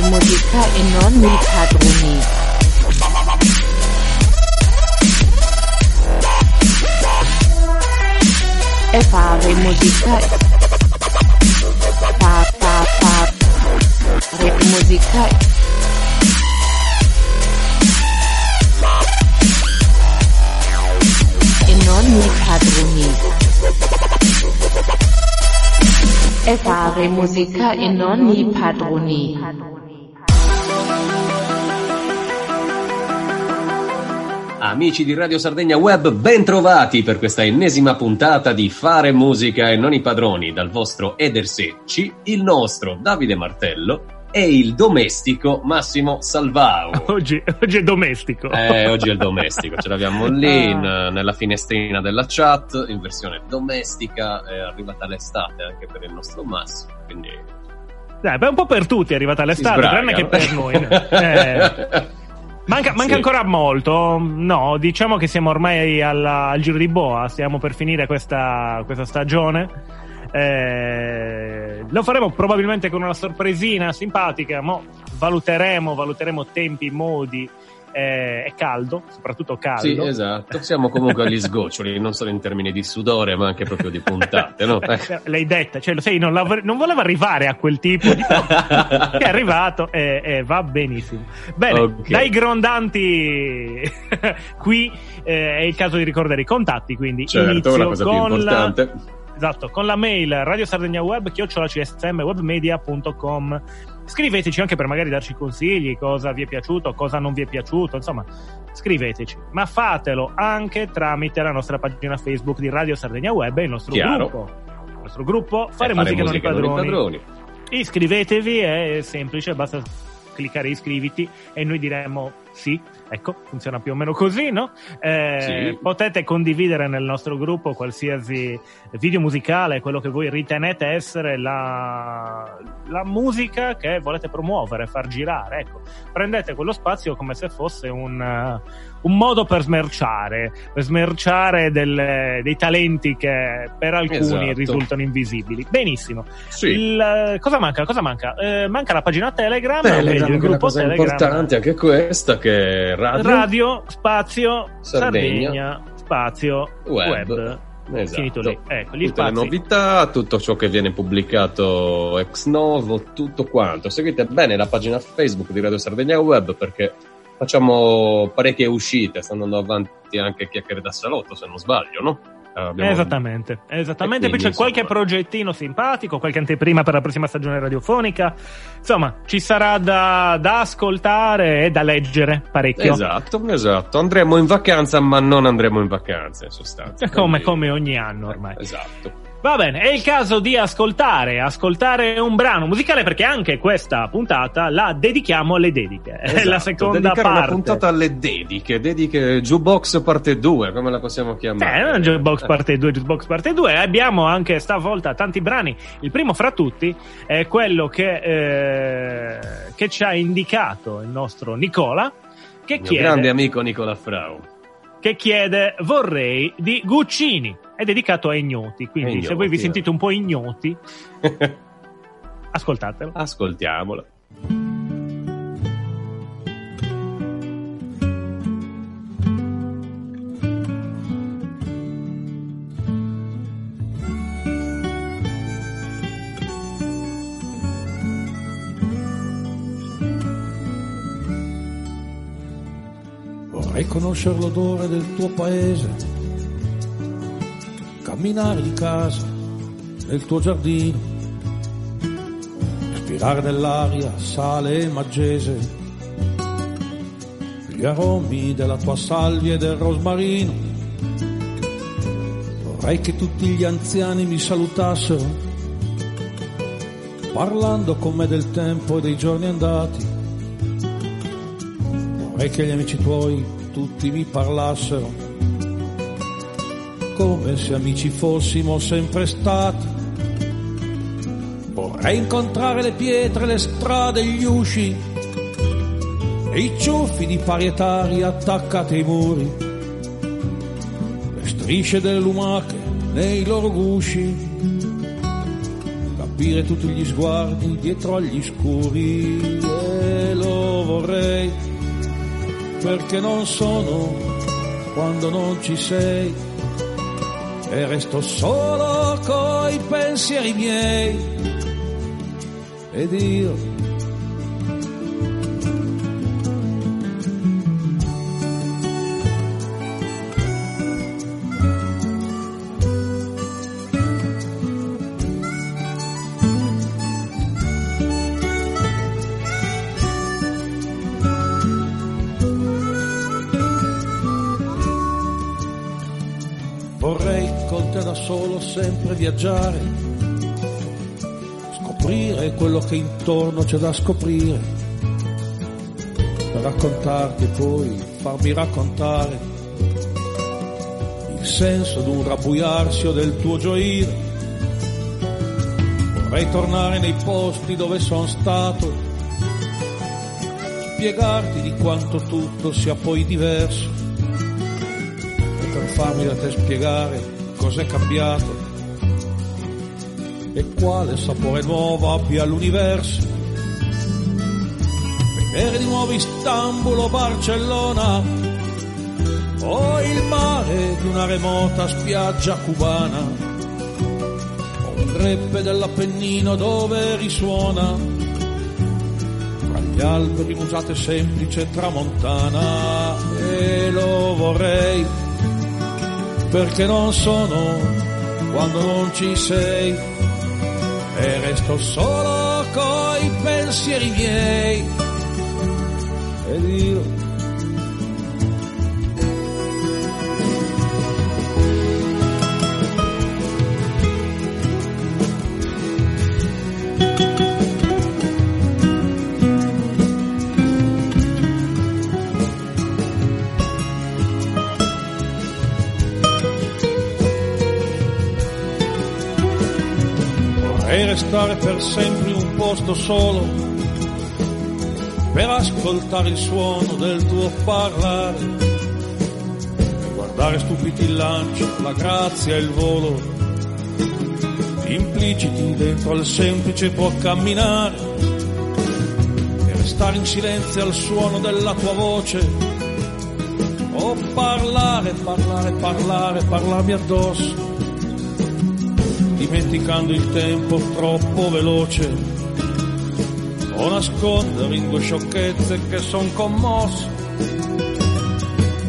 Fare musica e non i padroni. E fare musica. Fare musica. E non i padroni. E fare musica e non i padroni. Amici di Radio Sardegna Web, ben trovati per questa ennesima puntata di Fare Musica e non i padroni, dal vostro Eder Secci, il nostro Davide Martello e il domestico Massimo Salvao. Oggi è domestico. Oggi è il domestico, ce l'abbiamo lì nella finestrina della chat, in versione domestica, è arrivata l'estate anche per il nostro Massimo, quindi... Dai, beh, un po' per tutti è arrivata l'estate, tranne che per noi. Manca sì. Ancora molto? No, diciamo che siamo ormai al giro di boa, stiamo per finire questa stagione. Lo faremo probabilmente con una sorpresina simpatica, ma valuteremo tempi, modi. È caldo, soprattutto caldo. Sì, esatto, siamo comunque agli sgoccioli, non solo in termini di sudore, ma anche proprio di puntate, no? L'hai detta, cioè, non voleva arrivare a quel tipo di... È arrivato e va benissimo. Bene, okay. Dai grondanti qui è il caso di ricordare i contatti, quindi certo, inizio la cosa più importante. Esatto, con la mail radiosardegnaweb@csmwebmedia.com. Scriveteci anche per magari darci consigli, cosa vi è piaciuto, cosa non vi è piaciuto, insomma, scriveteci. Ma fatelo anche tramite la nostra pagina Facebook di Radio Sardegna Web e il nostro gruppo. Il nostro gruppo Fare Musica e non i padroni. Iscrivetevi, è semplice, basta cliccare iscriviti e noi diremo sì, ecco, funziona più o meno così, no? Sì. Potete condividere nel nostro gruppo qualsiasi video musicale, quello che voi ritenete essere la musica che volete promuovere, far girare, ecco. Prendete quello spazio come se fosse un modo per smerciare dei talenti che per alcuni risultano invisibili. Benissimo. Sì. Cosa manca? Manca la pagina Telegram il gruppo cosa Telegram. Importante anche questa, che è Radio Spazio Sardegna Spazio Web. Esatto. Lì. Ecco, tutte spazi. Le novità, tutto ciò che viene pubblicato ex novo, tutto quanto. Seguite bene la pagina Facebook di Radio Sardegna Web, perché facciamo parecchie uscite, stanno andando avanti anche chiacchiere da salotto, se non sbaglio, no? Esattamente. Poi c'è qualche progettino simpatico, qualche anteprima per la prossima stagione radiofonica, insomma ci sarà da ascoltare e da leggere parecchio. Esatto, andremo in vacanza, ma non andremo in vacanza in sostanza, come ogni anno ormai. Esatto. Va bene, è il caso di ascoltare un brano musicale, perché anche questa puntata la dedichiamo alle dediche. Esatto, è la seconda parte. La puntata alle dediche jukebox parte 2, come la possiamo chiamare? Jukebox parte 2, jukebox parte 2. Abbiamo anche stavolta tanti brani. Il primo fra tutti è quello che ci ha indicato il nostro Nicola, che chiede, grande amico Nicola Frau, che chiede Vorrei di Guccini. È dedicato a ignoti, quindi se voi vi sentite un po' ignoti, ascoltatelo. Ascoltiamolo. Vorrei conoscere l'odore del tuo paese, camminare di casa nel tuo giardino, respirare nell'aria sale e maggese, gli aromi della tua salvia e del rosmarino. Vorrei che tutti gli anziani mi salutassero, parlando con me del tempo e dei giorni andati. Vorrei che gli amici tuoi tutti mi parlassero, come se amici fossimo sempre stati. Vorrei incontrare le pietre, le strade, gli usci e i ciuffi di parietari attaccati ai muri, le strisce delle lumache nei loro gusci, capire tutti gli sguardi dietro agli scuri. vorrei, perché non sono quando non ci sei, e resto solo coi pensieri miei, ed io solo sempre viaggiare, scoprire quello che intorno c'è da scoprire, raccontarti e poi farmi raccontare il senso d'un rabbuiarsi o del tuo gioire. Vorrei tornare nei posti dove sono stato, spiegarti di quanto tutto sia poi diverso, e per farmi da te spiegare cos'è cambiato e quale sapore nuovo abbia l'universo. Vedere di nuovo Istanbul o Barcellona, o il mare di una remota spiaggia cubana, o un greppe dell'Appennino dove risuona tra gli alberi musate semplice tramontana. E lo vorrei, perché non sono quando non ci sei, e resto solo coi pensieri miei, ed io stare per sempre in un posto solo, per ascoltare il suono del tuo parlare, e guardare stupiti il lancio, la grazia e il volo impliciti dentro al semplice può camminare, e restare in silenzio al suono della tua voce, o parlare, parlare, parlare, parlarmi addosso, dimenticando il tempo troppo veloce, o nascondere in due sciocchezze che son commosso.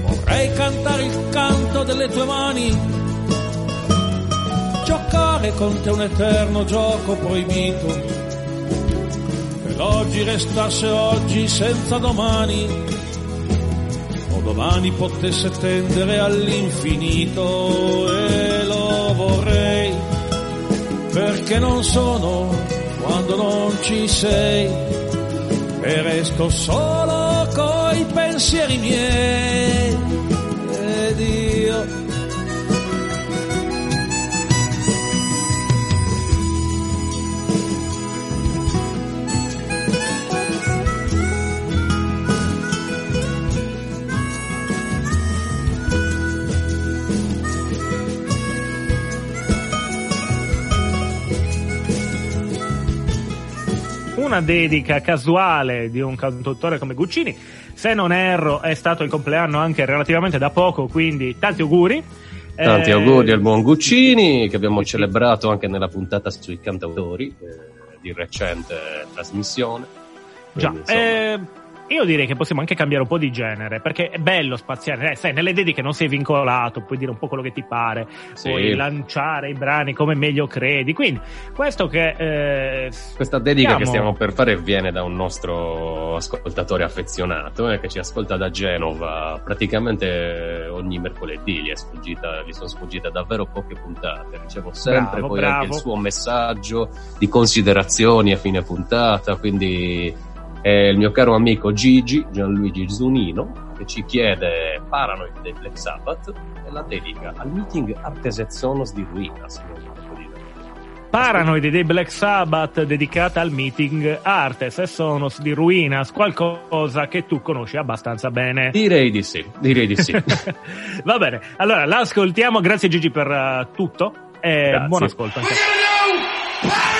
Vorrei cantare il canto delle tue mani, giocare con te un eterno gioco proibito, che l'oggi restasse oggi senza domani, o domani potesse tendere all'infinito. E lo vorrei, perché non sono quando non ci sei, e resto solo coi pensieri miei, ed io una dedica casuale di un cantautore come Guccini. Se non erro è stato il compleanno anche relativamente da poco, quindi tanti auguri. Tanti auguri al buon Guccini, che abbiamo celebrato anche nella puntata sui cantautori di recente trasmissione. Quindi, già, io direi che possiamo anche cambiare un po' di genere, perché è bello spaziare, sai, nelle dediche non sei vincolato, puoi dire un po' quello che ti pare, sì, puoi lanciare i brani come meglio credi, quindi questo che questa dedica che stiamo per fare viene da un nostro ascoltatore affezionato che ci ascolta da Genova, praticamente ogni mercoledì gli sono sfuggite davvero poche puntate, ricevo sempre anche il suo messaggio di considerazioni a fine puntata, quindi è il mio caro amico Gianluigi Zunino, che ci chiede Paranoid dei Black Sabbath e la dedica al meeting Artesezionos di Ruinas. Paranoid dei Black Sabbath dedicata al meeting Artesezionos di Ruinas, qualcosa che tu conosci abbastanza bene. Direi di sì. Va bene, allora l'ascoltiamo, grazie Gigi per tutto e grazie. Buon ascolto anche. Paranoid!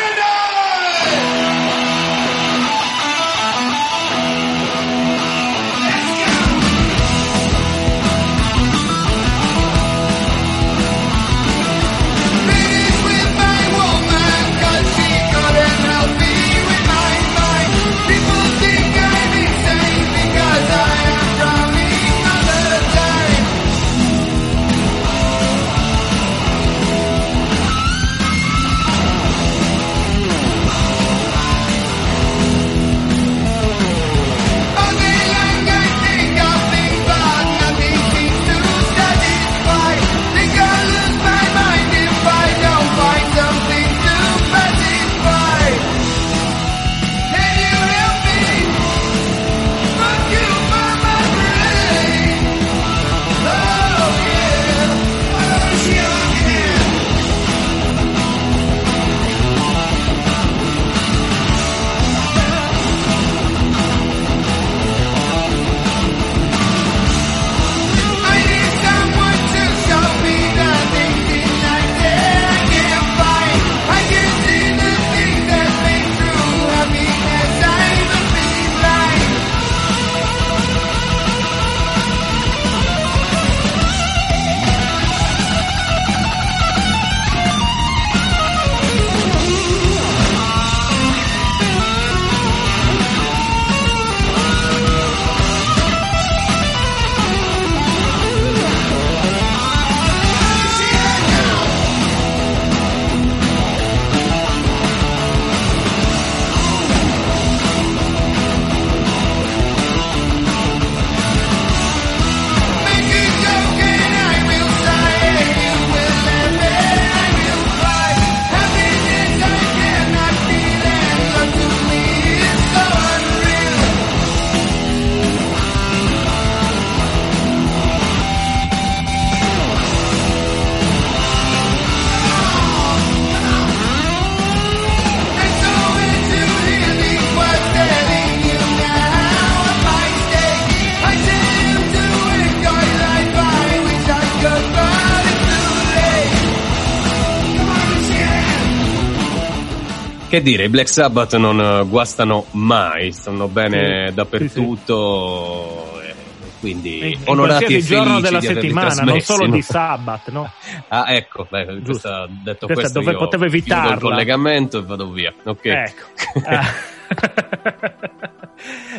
Che dire, i Black Sabbath non guastano mai, stanno bene dappertutto. Sì, sì. Quindi onorati e felici giorno della settimana, non solo di sabato, no? Ah, ecco, beh, questa, detto questa questo dove io potevo evitarla. Il collegamento e vado via. Ok. Ecco.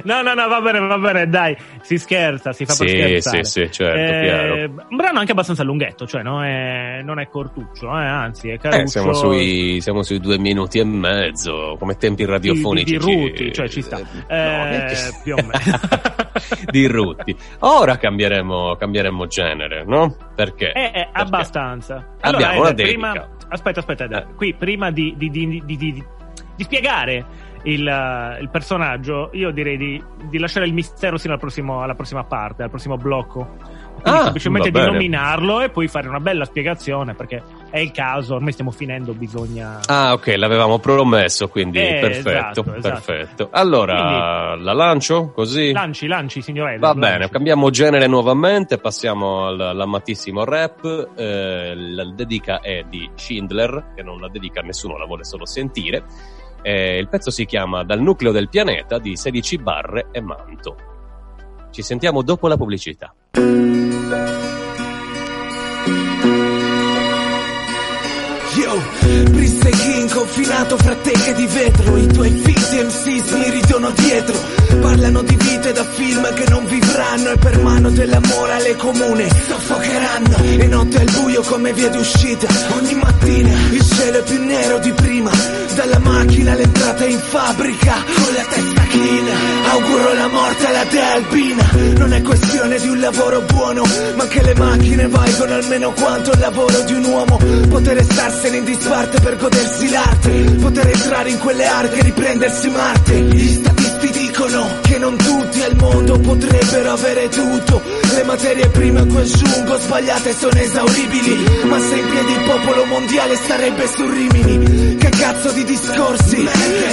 No, va bene, dai, si scherza, si fa per scherzare. Sì, certo, chiaro. Un brano anche abbastanza lunghetto, cioè non è cortuccio, anzi è caruccio. Siamo sui 2 minuti e mezzo, come tempi radiofonici. Di rutti, cioè ci sta. Più o meno. Di rutti. Ora cambieremo genere, no? Perché? Perché? Abbastanza. Allora, abbiamo una dedica. Aspetta, qui prima di spiegare il personaggio, io direi di lasciare il mistero sino alla prossima parte, al prossimo blocco. Quindi semplicemente di nominarlo e poi fare una bella spiegazione, perché è il caso, ormai stiamo finendo, bisogna... Ah, ok, l'avevamo promesso, quindi perfetto. Allora, quindi, la lancio così? Lanci, signorello. Va bene, lanci. Cambiamo genere nuovamente, passiamo all'amatissimo rap, la dedica è di Schindler, che non la dedica a nessuno, la vuole solo sentire. Il pezzo si chiama Dal nucleo del pianeta di 16 barre e manto. Ci sentiamo dopo la pubblicità. Yo, brisseghi inconfinato fra teche di vetro, i tuoi figli MCs mi ridono dietro, parlano di vite da film che non vivranno e per mano della morale comune soffocheranno, e notte al buio come via d'uscita, ogni mattina il cielo è più nero di prima, dalla macchina all'entrata in fabbrica con la testa china, auguro la morte alla dea Albina, non è questione di un lavoro buono, ma che le macchine valgono almeno quanto il lavoro di un uomo, poter starsi in disparte per godersi l'arte, poter entrare in quelle arche e riprendersi Marte. Gli statisti dicono che non tutti al mondo potrebbero avere tutto, le materie prime a quel giungo sbagliate sono esauribili, ma se in piedi il popolo mondiale starebbe su Rimini. Che cazzo di discorsi,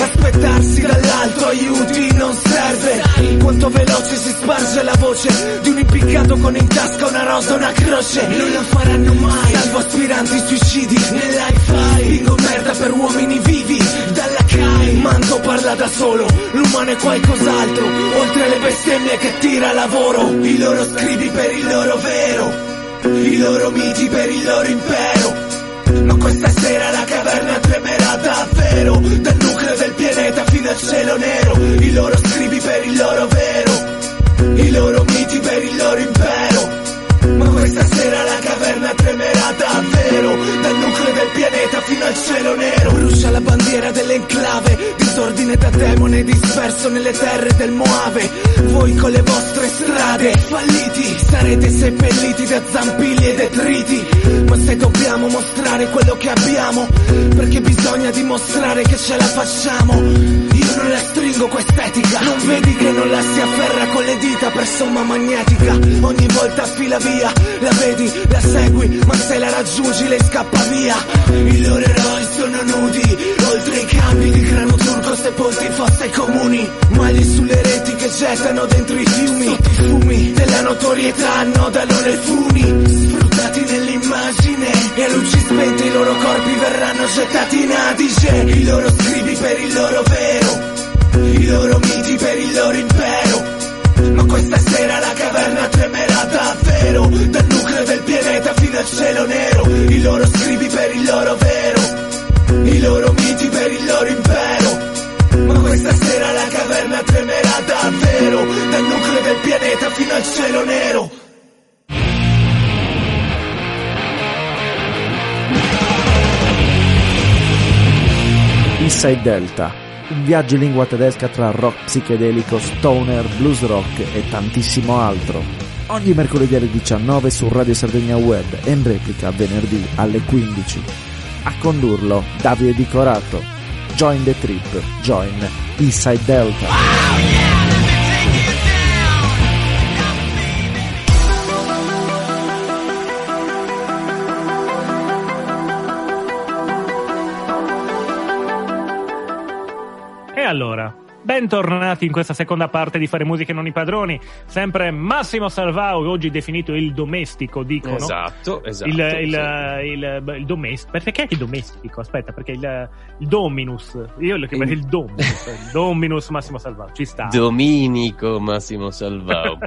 aspettarsi dall'alto aiuti non serve, quanto veloce si sparge la voce di un impiccato con in tasca una rosa e una croce, non la faranno mai, salvo aspiranti suicidi nell'hi-fi, dico merda per uomini vivi, dalla CAI manco parla da solo, l'umano è qualcos'altro, oltre le bestemmie che tira lavoro, i loro scrivi per il loro vero, i loro miti per il loro impero, ma questa sera la caverna tremerà davvero, dal nucleo del pianeta fino al cielo nero, i loro scrivi per il loro vero, i loro miti per il loro impero, ma questa sera la caverna tremerà davvero, dal nucleo del pianeta fino al cielo nero. Brucia la bandiera dell'enclave, disordine da demone disperso nelle terre del Moave, voi con le vostre strade falliti sarete seppelliti da zampilli e detriti, ma se dobbiamo mostrare quello che abbiamo, perché bisogna dimostrare che ce la facciamo. Io non la stringo quest'etica, non vedi che non la si afferra con le dita per somma magnetica, ogni volta fila via, la vedi, la segui, ma se la raggiungi lei scappa via. I loro eroi sono nudi, oltre i campi di grano turco sepolti in fosse comuni, maglie sulle reti che gettano dentro i fiumi, sotto i fumi della notorietà annodano le funi, sfruttati nell'immagine e a luci spente i loro corpi verranno gettati in Adige, i loro scrivi per il loro vero, i loro miti per il loro impero, ma questa sera la caverna tremerà davvero, dal nucleo del pianeta fino al cielo nero, i loro scrivi per il loro vero, i loro miti per il loro impero, ma questa sera la caverna tremerà davvero, dal nucleo del pianeta fino al cielo nero. Inside Delta, un viaggio in lingua tedesca tra rock psichedelico, stoner, blues rock e tantissimo altro. Ogni mercoledì alle 19 su Radio Sardegna Web e in replica venerdì alle 15. A condurlo Davide Di Corato. Join the trip, join Inside Delta. Oh, yeah! Allora, Bentornati in questa seconda parte di Fare Musica e non i padroni. Sempre Massimo Salvao, oggi definito il domestico, dicono. Esatto. Il domestico. Perché il domestico? Aspetta, perché il dominus. Io lo chiamo il dominus. Il dominus Massimo Salvao, ci sta. Dominico Massimo Salvao.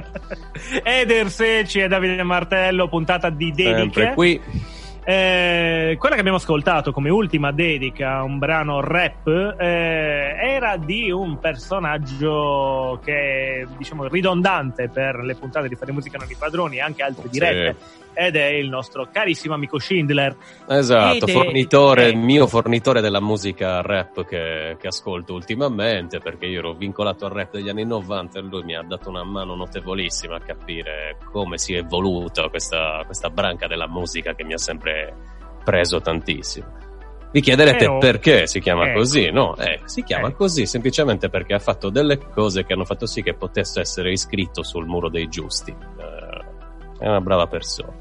Eder Secchi e Davide Martello, puntata di dediche. Sempre qui. Quella che abbiamo ascoltato come ultima dedica, un brano rap, era di un personaggio che è, diciamo, ridondante per le puntate di Fare Musica non i padroni e anche altre dirette, ed è il nostro carissimo amico Schindler. Esatto, il mio fornitore della musica rap che ascolto ultimamente, perché io ero vincolato al rap degli anni 90 e lui mi ha dato una mano notevolissima a capire come si è evoluta questa branca della musica che mi ha sempre preso tantissimo. Vi chiederete perché si chiama così, no? Si chiama così semplicemente perché ha fatto delle cose che hanno fatto sì che potesse essere iscritto sul muro dei giusti. È una brava persona.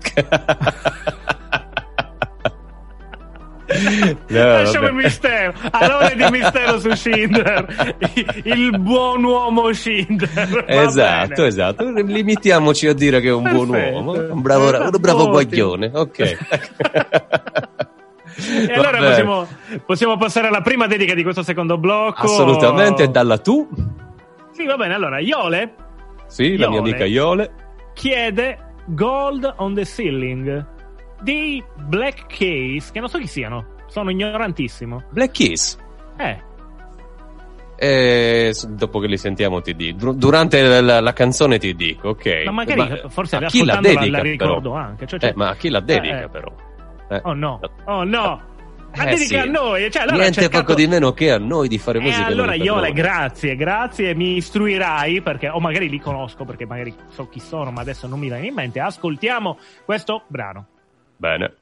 Lasciamo il mistero. Allora di mistero su Schindler, il buon uomo Schindler. Esatto. Limitiamoci a dire che è un buon uomo, un bravo guaglione. Ok. E allora possiamo passare alla prima dedica di questo secondo blocco. Assolutamente, dalla tu. Sì, va bene, allora Iole. Sì, Iole, la mia amica Iole chiede Gold on the Ceiling dei Black Keys, che non so chi siano, sono ignorantissimo. Black Keys? Dopo che li sentiamo ti dico, durante la canzone ti dico, ok. Ma magari forse a chi la dedica, la ricordo però. Anche ma a chi la dedica però? Oh no. Ma dedica a noi, cioè, allora niente poco di meno che a noi di Fare Musica. Allora Iole, grazie, mi istruirai, perché magari li conosco, perché magari so chi sono, ma adesso non mi viene in mente. Ascoltiamo questo brano. Bene.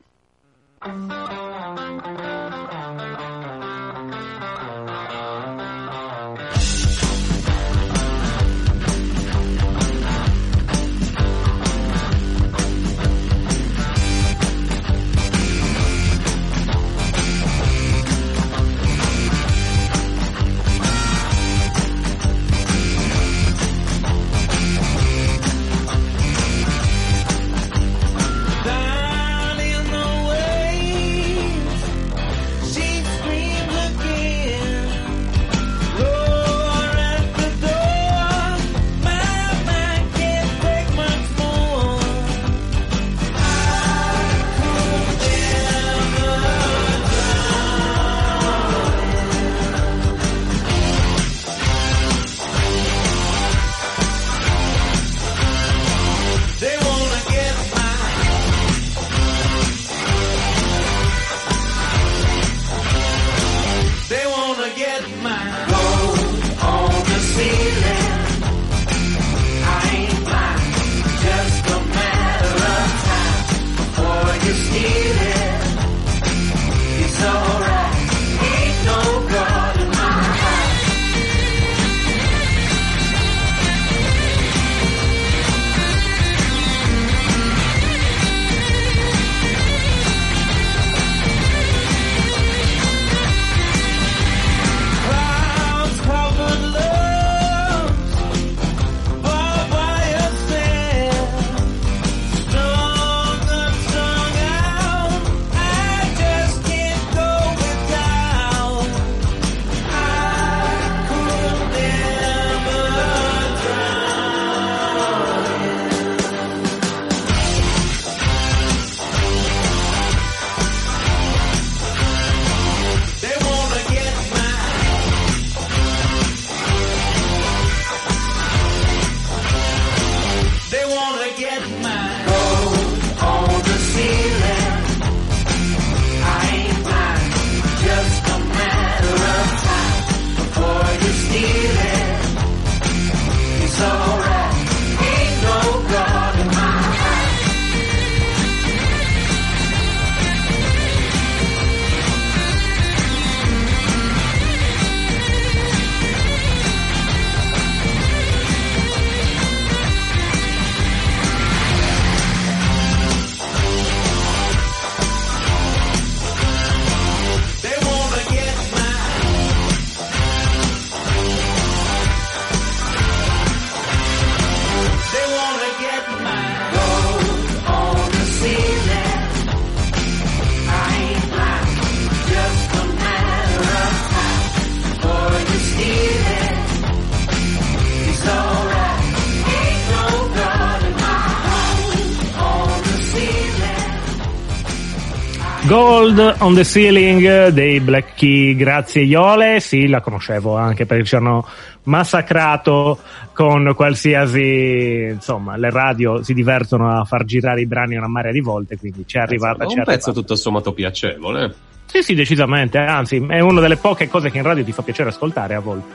Gold on the Ceiling dei Black Keys. Grazie Iole, sì, la conoscevo anche perché ci hanno massacrato con qualsiasi, insomma, le radio si divertono a far girare i brani una marea di volte, quindi c'è arrivata. Un pezzo tutto sommato piacevole. Sì, sì, decisamente, anzi è una delle poche cose che in radio ti fa piacere ascoltare a volte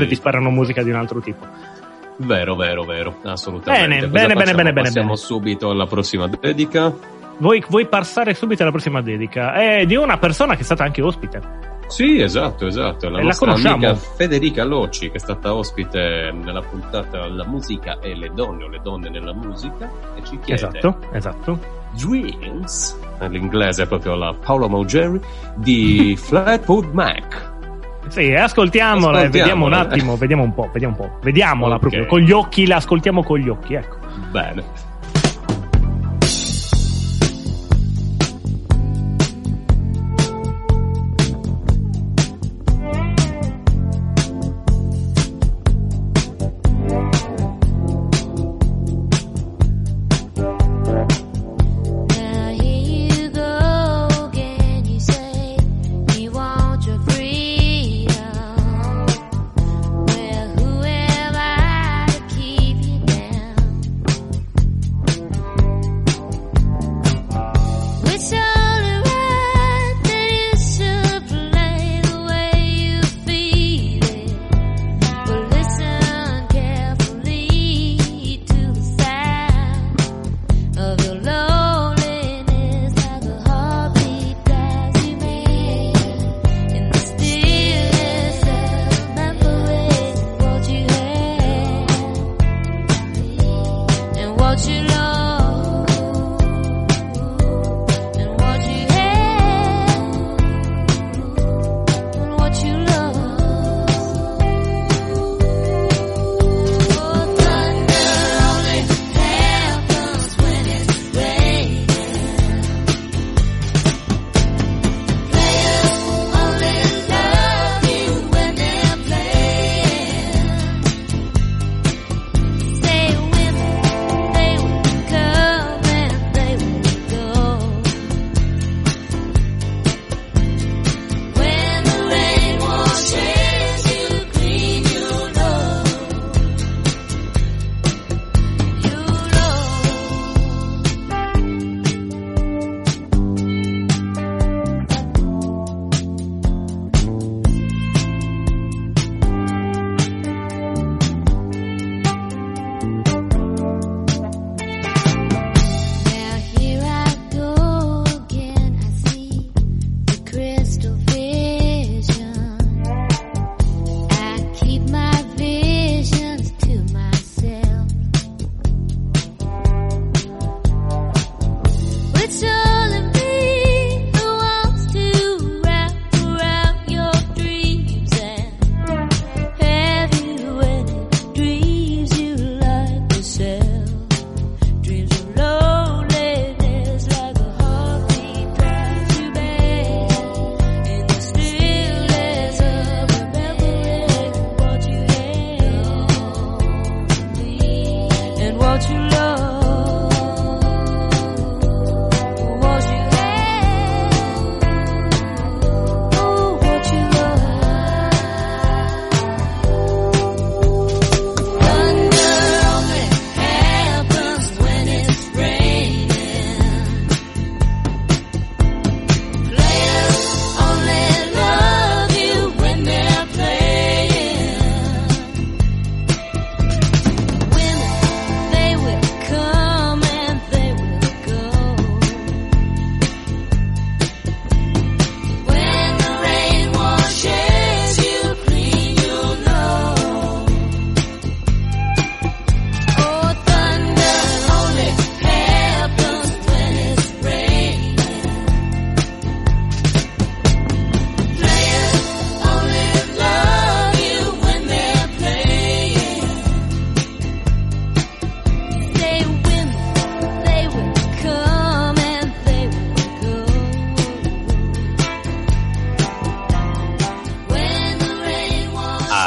sì. Ti sparano musica di un altro tipo. Vero, assolutamente. Bene. Passiamo subito alla prossima dedica. Vuoi passare subito alla prossima dedica? È di una persona che è stata anche ospite. Sì, esatto, la nostra amica Federica Locci, che è stata ospite nella puntata La musica e le donne nella musica, e ci chiede esatto. Dreams, nell'inglese è proprio la Paola Maugeri, di Fleetwood Mac. Sì, ascoltiamola e vediamo un attimo, vediamo un po', vediamola, okay. Proprio con gli occhi, la ascoltiamo con gli occhi, ecco. Bene.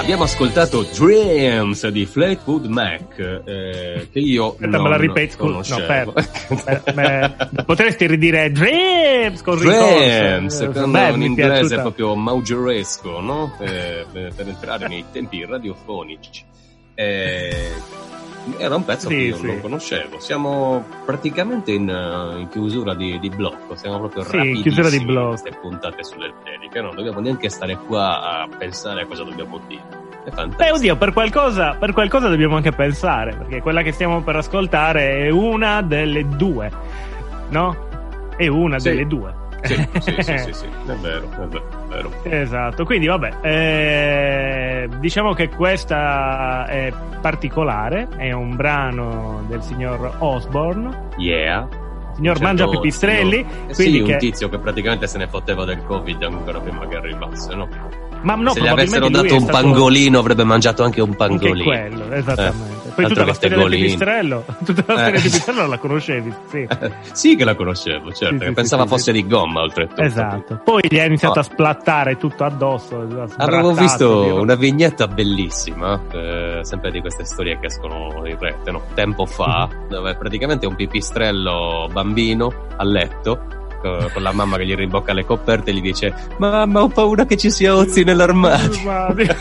Abbiamo ascoltato Dreams di Fleetwood Mac, che io me la ripeto, conoscevo. Potresti ridire Dreams con Dreams, un inglese proprio maugeresco, no? Per entrare nei tempi radiofonici. Era un pezzo che io non conoscevo. Siamo praticamente in chiusura di blocco. Siamo proprio rapidissimi in queste puntate sulle dediche. Non dobbiamo neanche stare qua a pensare a cosa dobbiamo dire. Beh, oddio, per qualcosa dobbiamo anche pensare, perché quella che stiamo per ascoltare è una delle due, no? È una delle due. Sì, è vero. Esatto, quindi vabbè, diciamo che questa è particolare, è un brano del signor Osbourne. Yeah. Signor Mangia Pipistrelli, quindi un tizio che praticamente se ne fotteva del Covid ancora prima che arrivasse, no? Ma no, se gli avessero dato un pangolino avrebbe mangiato anche un pangolino. Anche quello, esattamente. Poi tutta la storia del pipistrello, la conoscevi, sì. Sì che la conoscevo, certo, pensava fosse di gomma oltretutto. Esatto. Poi gli ha iniziato a splattare tutto addosso. Avevo visto una vignetta bellissima, sempre di queste storie che escono in rete, no? Tempo fa, dove praticamente un pipistrello bambino a letto con la mamma che gli rimbocca le coperte e gli dice: mamma, ho paura che ci sia Ozzy nell'armadio.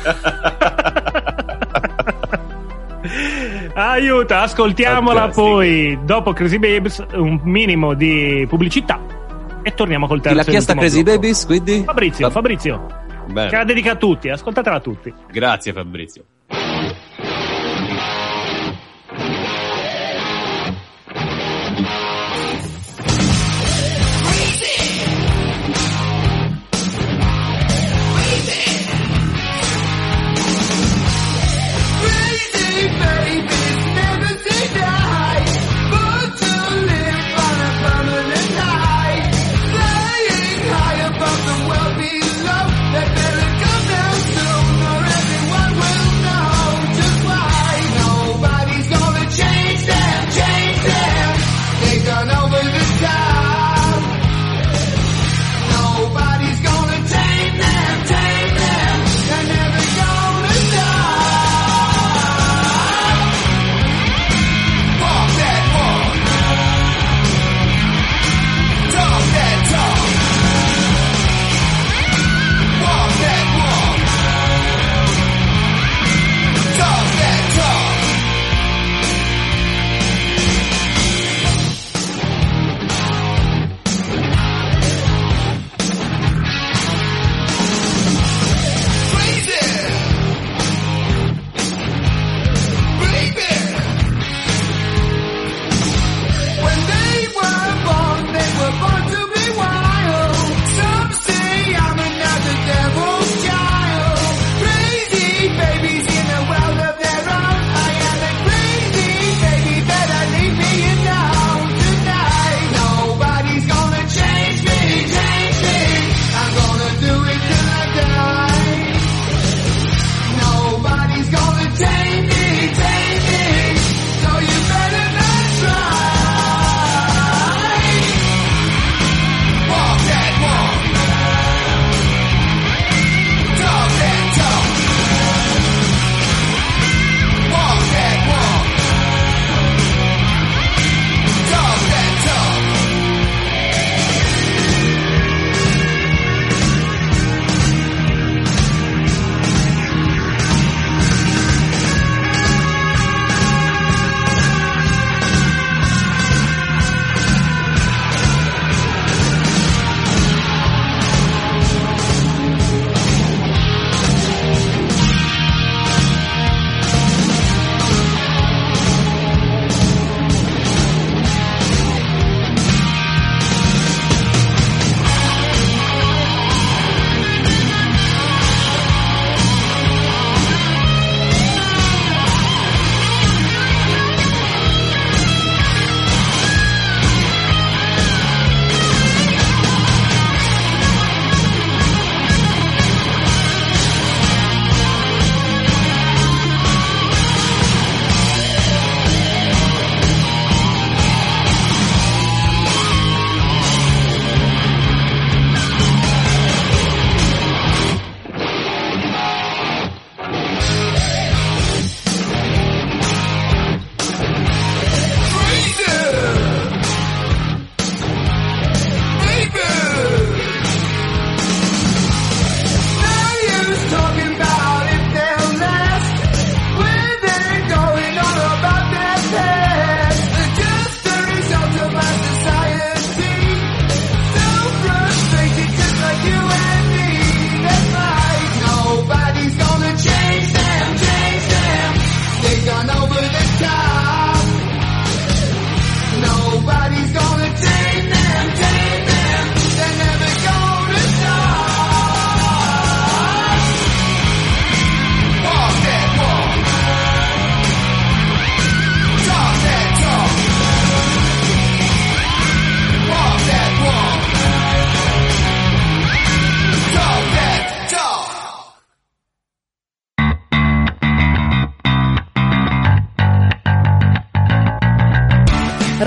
Aiuta, ascoltiamola. Fantastico. Poi dopo Crazy Babies un minimo di pubblicità e torniamo col terzo. La chiesta Crazy Babies, quindi Fabrizio bene, che la dedica a tutti, ascoltatela a tutti. Grazie Fabrizio. That better come down soon, or everyone will know.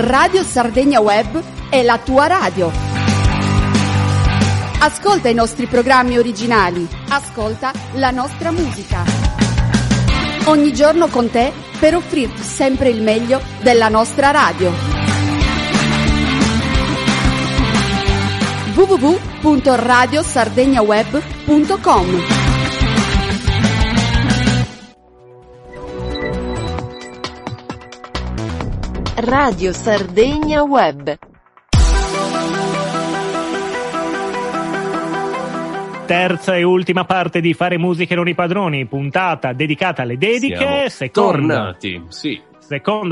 Radio Sardegna Web è la tua radio. Ascolta i nostri programmi originali, ascolta la nostra musica. Ogni giorno con te per offrirti sempre il meglio della nostra radio. www.radiosardegnaweb.com. Radio Sardegna Web. Terza e ultima parte di Fare Musica e non i padroni, puntata dedicata alle dediche. Seconda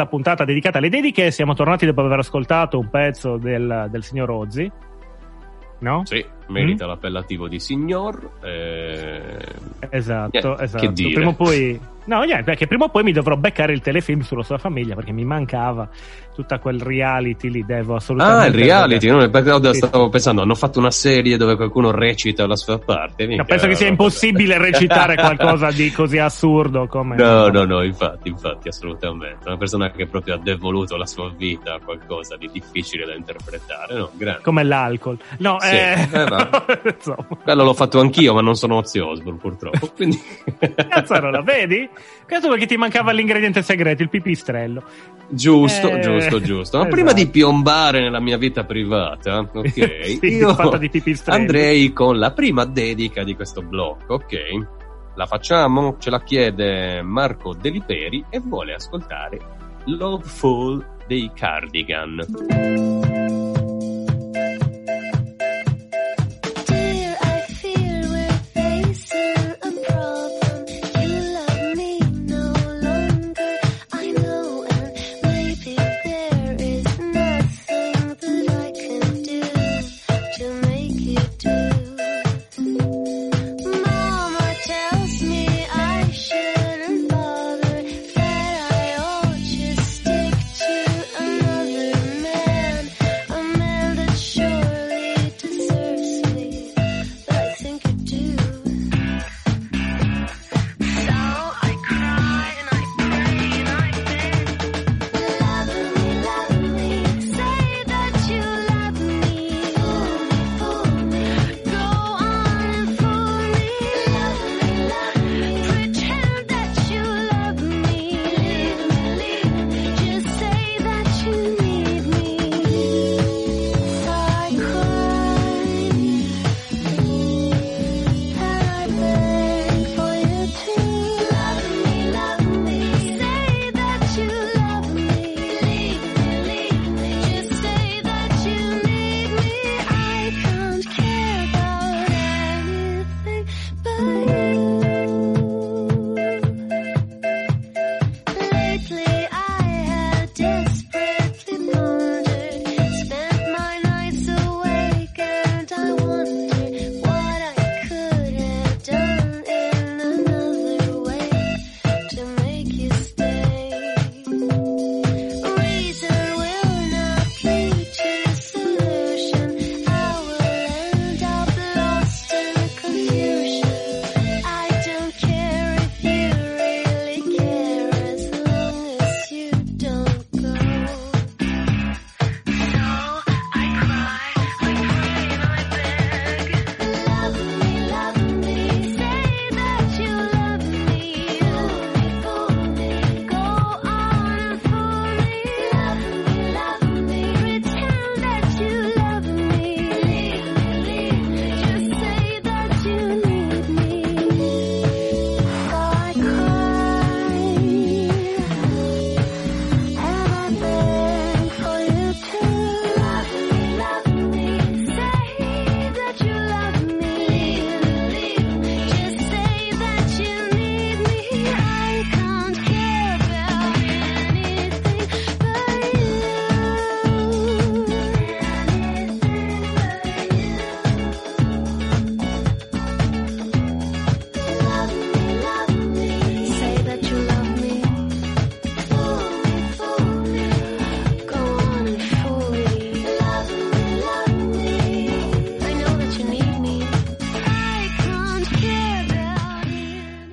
puntata dedicata alle dediche. Siamo tornati dopo aver ascoltato un pezzo del signor Ozzy, no? Sì, merita l'appellativo di signor. Esatto. Che dire. Prima o poi mi dovrò beccare il telefilm sulla sua famiglia, perché mi mancava tutta quel reality lì, devo assolutamente... Ah, il reality, stavo pensando, hanno fatto una serie dove qualcuno recita la sua parte. No, penso che sia impossibile recitare qualcosa di così assurdo come... No, infatti, assolutamente. Una persona che proprio ha devoluto la sua vita a qualcosa di difficile da interpretare, no? Grande. Come l'alcol. No, sì, quello l'ho fatto anch'io, ma non sono Ozzy Osbourne, purtroppo. Quindi... Cazzarola, vedi? Questo perché ti mancava l'ingrediente segreto, il pipistrello. Giusto. Ma esatto. Prima di piombare nella mia vita privata, ok, sì, io andrei con la prima dedica di questo blocco, ok? La facciamo, ce la chiede Marco Deliperi e vuole ascoltare Loveful dei Cardigan.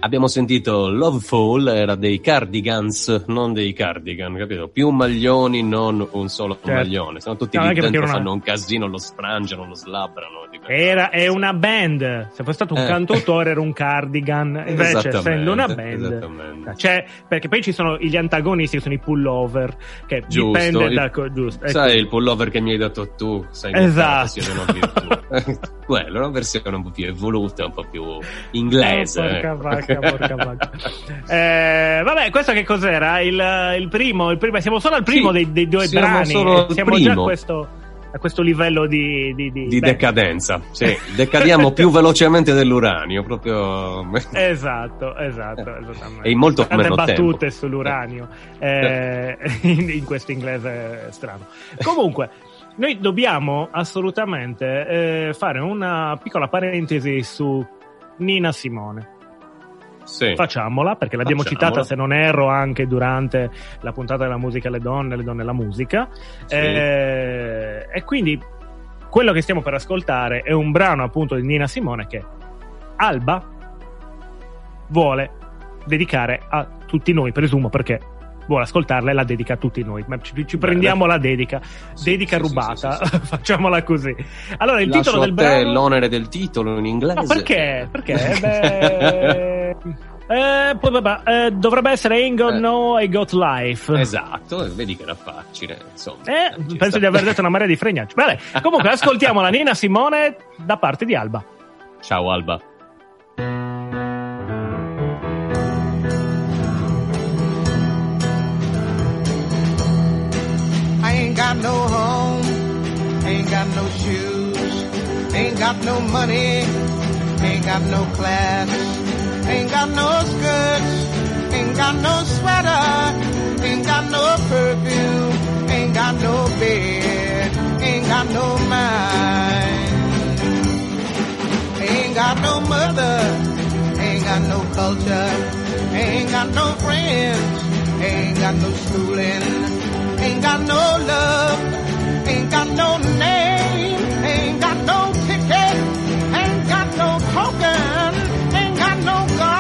Abbiamo sentito Love Fall, era dei Cardigans, non dei Cardigan, capito? Più maglioni, non un solo maglione. Sono tutti lì dentro, fanno un casino, lo sfrangiano, lo slabbrano. È una band. Se fosse stato un cantautore era un Cardigan. Invece, essendo una band, cioè, perché poi ci sono gli antagonisti, che sono i pullover, che dipende da giusto. Sai, il pullover che mi hai dato tu, sai, esatto, quello è una versione un po' più evoluta, un po' più inglese. Porca vacca. Vabbè, questo che cos'era? Il primo, siamo solo al primo, sì, dei due brani. Siamo già a questo livello di decadenza. Sì, decadiamo più velocemente dell'uranio, proprio. Esatto, esattamente. E molto meno battute tempo sull'uranio in questo inglese strano. Comunque, noi dobbiamo assolutamente fare una piccola parentesi su Nina Simone. Sì. Facciamola, perché l'abbiamo citata, se non erro, anche durante la puntata della musica le donne la musica, sì. E quindi quello che stiamo per ascoltare è un brano appunto di Nina Simone che Alba vuole dedicare a tutti noi, presumo, perché vuole ascoltarla e la dedica a tutti noi. Ma ci prendiamo la dedica, sì, dedica, sì, rubata, sì. Facciamola così. Allora, il titolo del brano, l'onere del titolo in inglese. Ma perché? Dovrebbe essere Ain't Got No I Got Life. Esatto, vedi che era facile, insomma. Penso di aver detto una marea di fregnacci. Vabbè, comunque ascoltiamo la Nina Simone da parte di Alba. Ciao Alba. Ain't got no home, ain't got no shoes, ain't got no money, ain't got no class, ain't got no skirts, ain't got no sweater, ain't got no perfume, ain't got no bed, ain't got no mind, ain't got no mother, ain't got no culture, ain't got no friends, ain't got no schooling. Ain't got no love, ain't got no name, ain't got no ticket, ain't got no token, ain't got no God.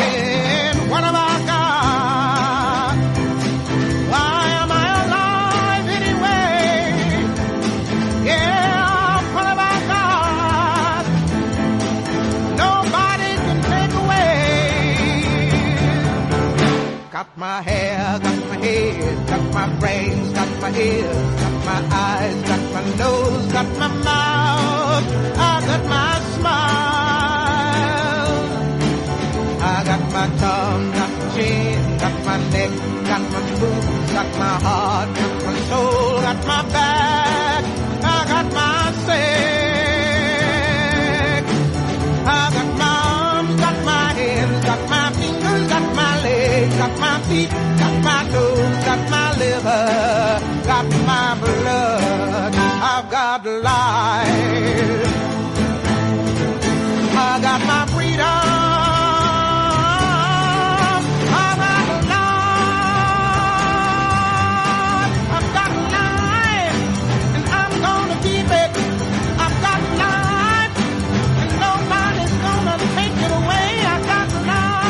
And what have I got? Why am I alive anyway? Yeah, what have I got? Nobody can take away. Got my hair, got my head, got my brains, got my ears, got my eyes, got my nose, got my mouth, I got my smile. I got my tongue, got my chin, got my neck, got my boobs, got my heart, got my soul, got my back, I got my sex. I got my arms, got my hands, got my fingers, got my legs, got my feet, got my toes, got my liver, got my blood, I've got life, I got my freedom, I'm alive, I've got life, and I'm gonna keep it, I've got life, and nobody's gonna take it away, I've got life.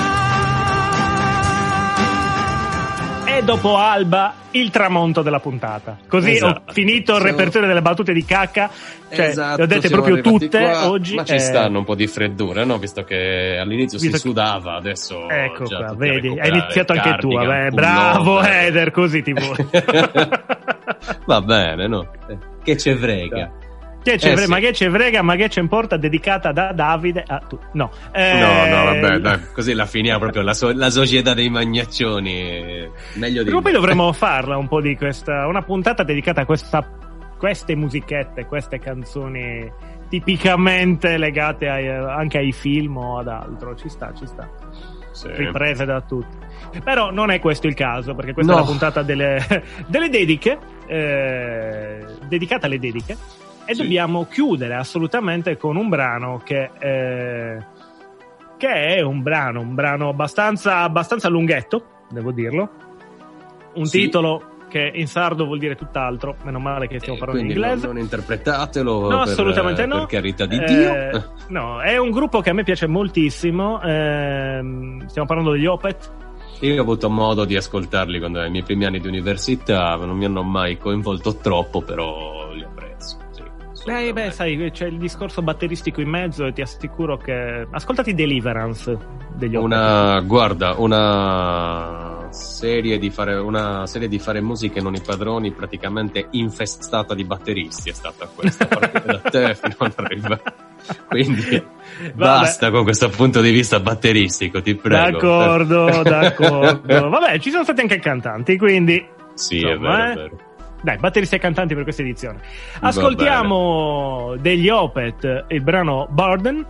E dopo Alba, il tramonto della puntata. Così ho finito il repertorio delle battute di cacca, cioè, esatto, le ho dette proprio tutte qua, oggi. Ma ci stanno un po' di freddura, no? Visto che all'inizio si sudava, adesso. Ecco qua, vedi, hai iniziato anche tu. Vabbè, bravo Eder, così ti vuoi. Va bene, no? Che ce frega. Sì. Ma che ce frega, ma che ce importa, dedicata da Davide a tu. No, vabbè, dai, così la finiamo proprio, la società dei magnaccioni, meglio di. Poi dovremmo farla un po' di questa, una puntata dedicata a queste musichette, queste canzoni tipicamente legate anche ai film o ad altro, ci sta. Sì. Riprese da tutti. Però non è questo il caso, perché questa è la puntata delle dediche, dedicata alle dediche. E dobbiamo chiudere assolutamente con un brano che è un brano abbastanza lunghetto, devo dirlo, un titolo che in sardo vuol dire tutt'altro, meno male che stiamo parlando in inglese. Non interpretatelo, no, assolutamente no, per carità di Dio. No, è un gruppo che a me piace moltissimo, stiamo parlando degli Opeth. Io ho avuto modo di ascoltarli quando nei miei primi anni di università, non mi hanno mai coinvolto troppo, però li apprezzo. Beh, sai, c'è il discorso batteristico in mezzo e ti assicuro che... Ascoltati Deliverance degli Opeth. Una serie di Fare Musica e non i padroni praticamente infestata di batteristi è stata questa, partita da te fino ad arrivare. Quindi basta con questo punto di vista batteristico, ti prego. D'accordo. Vabbè, ci sono stati anche cantanti, quindi... Sì, insomma, è vero. Dai, batteristi e cantanti per questa edizione. Ascoltiamo degli Opeth il brano Burden,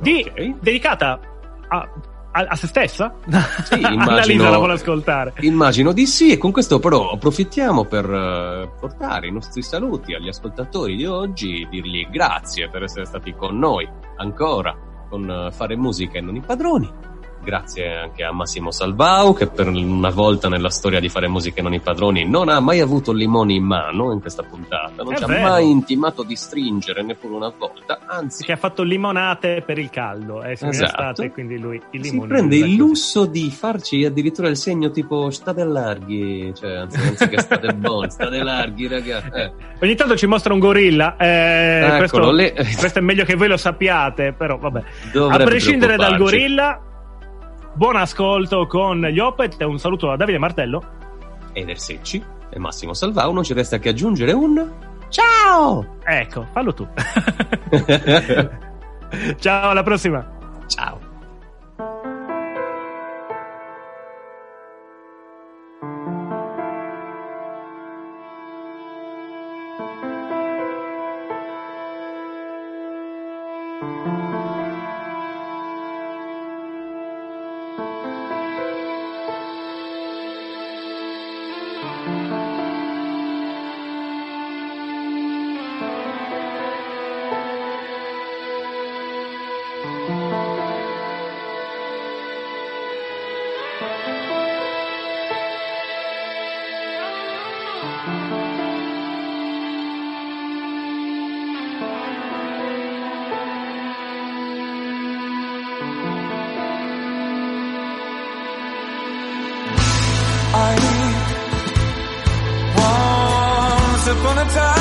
dedicata a se stessa? Sì, AnnaLisa la vuole ascoltare. Immagino di sì, e con questo però approfittiamo per portare i nostri saluti agli ascoltatori di oggi e dirgli grazie per essere stati con noi ancora con Fare Musica e non i padroni. Grazie anche a Massimo Salvao, che per una volta nella storia di Fare Musica e non i padroni non ha mai avuto limoni in mano in questa puntata, non ci ha mai intimato di stringere neppure una volta, anzi che ha fatto limonate per il caldo, estate, quindi lui il limone si prende il lusso di farci addirittura il segno tipo state larghi, cioè anziché state buoni, state larghi ragazzi. Ogni tanto ci mostra un gorilla, questo è meglio che voi lo sappiate, però vabbè. Dovrebbe a prescindere dal gorilla. Buon ascolto con gli Opeth, un saluto a Davide Martello, Eder Secci e Massimo Salvao. Non ci resta che aggiungere un ciao! Ecco, fallo tu. Ciao, alla prossima. Ciao. Upon a time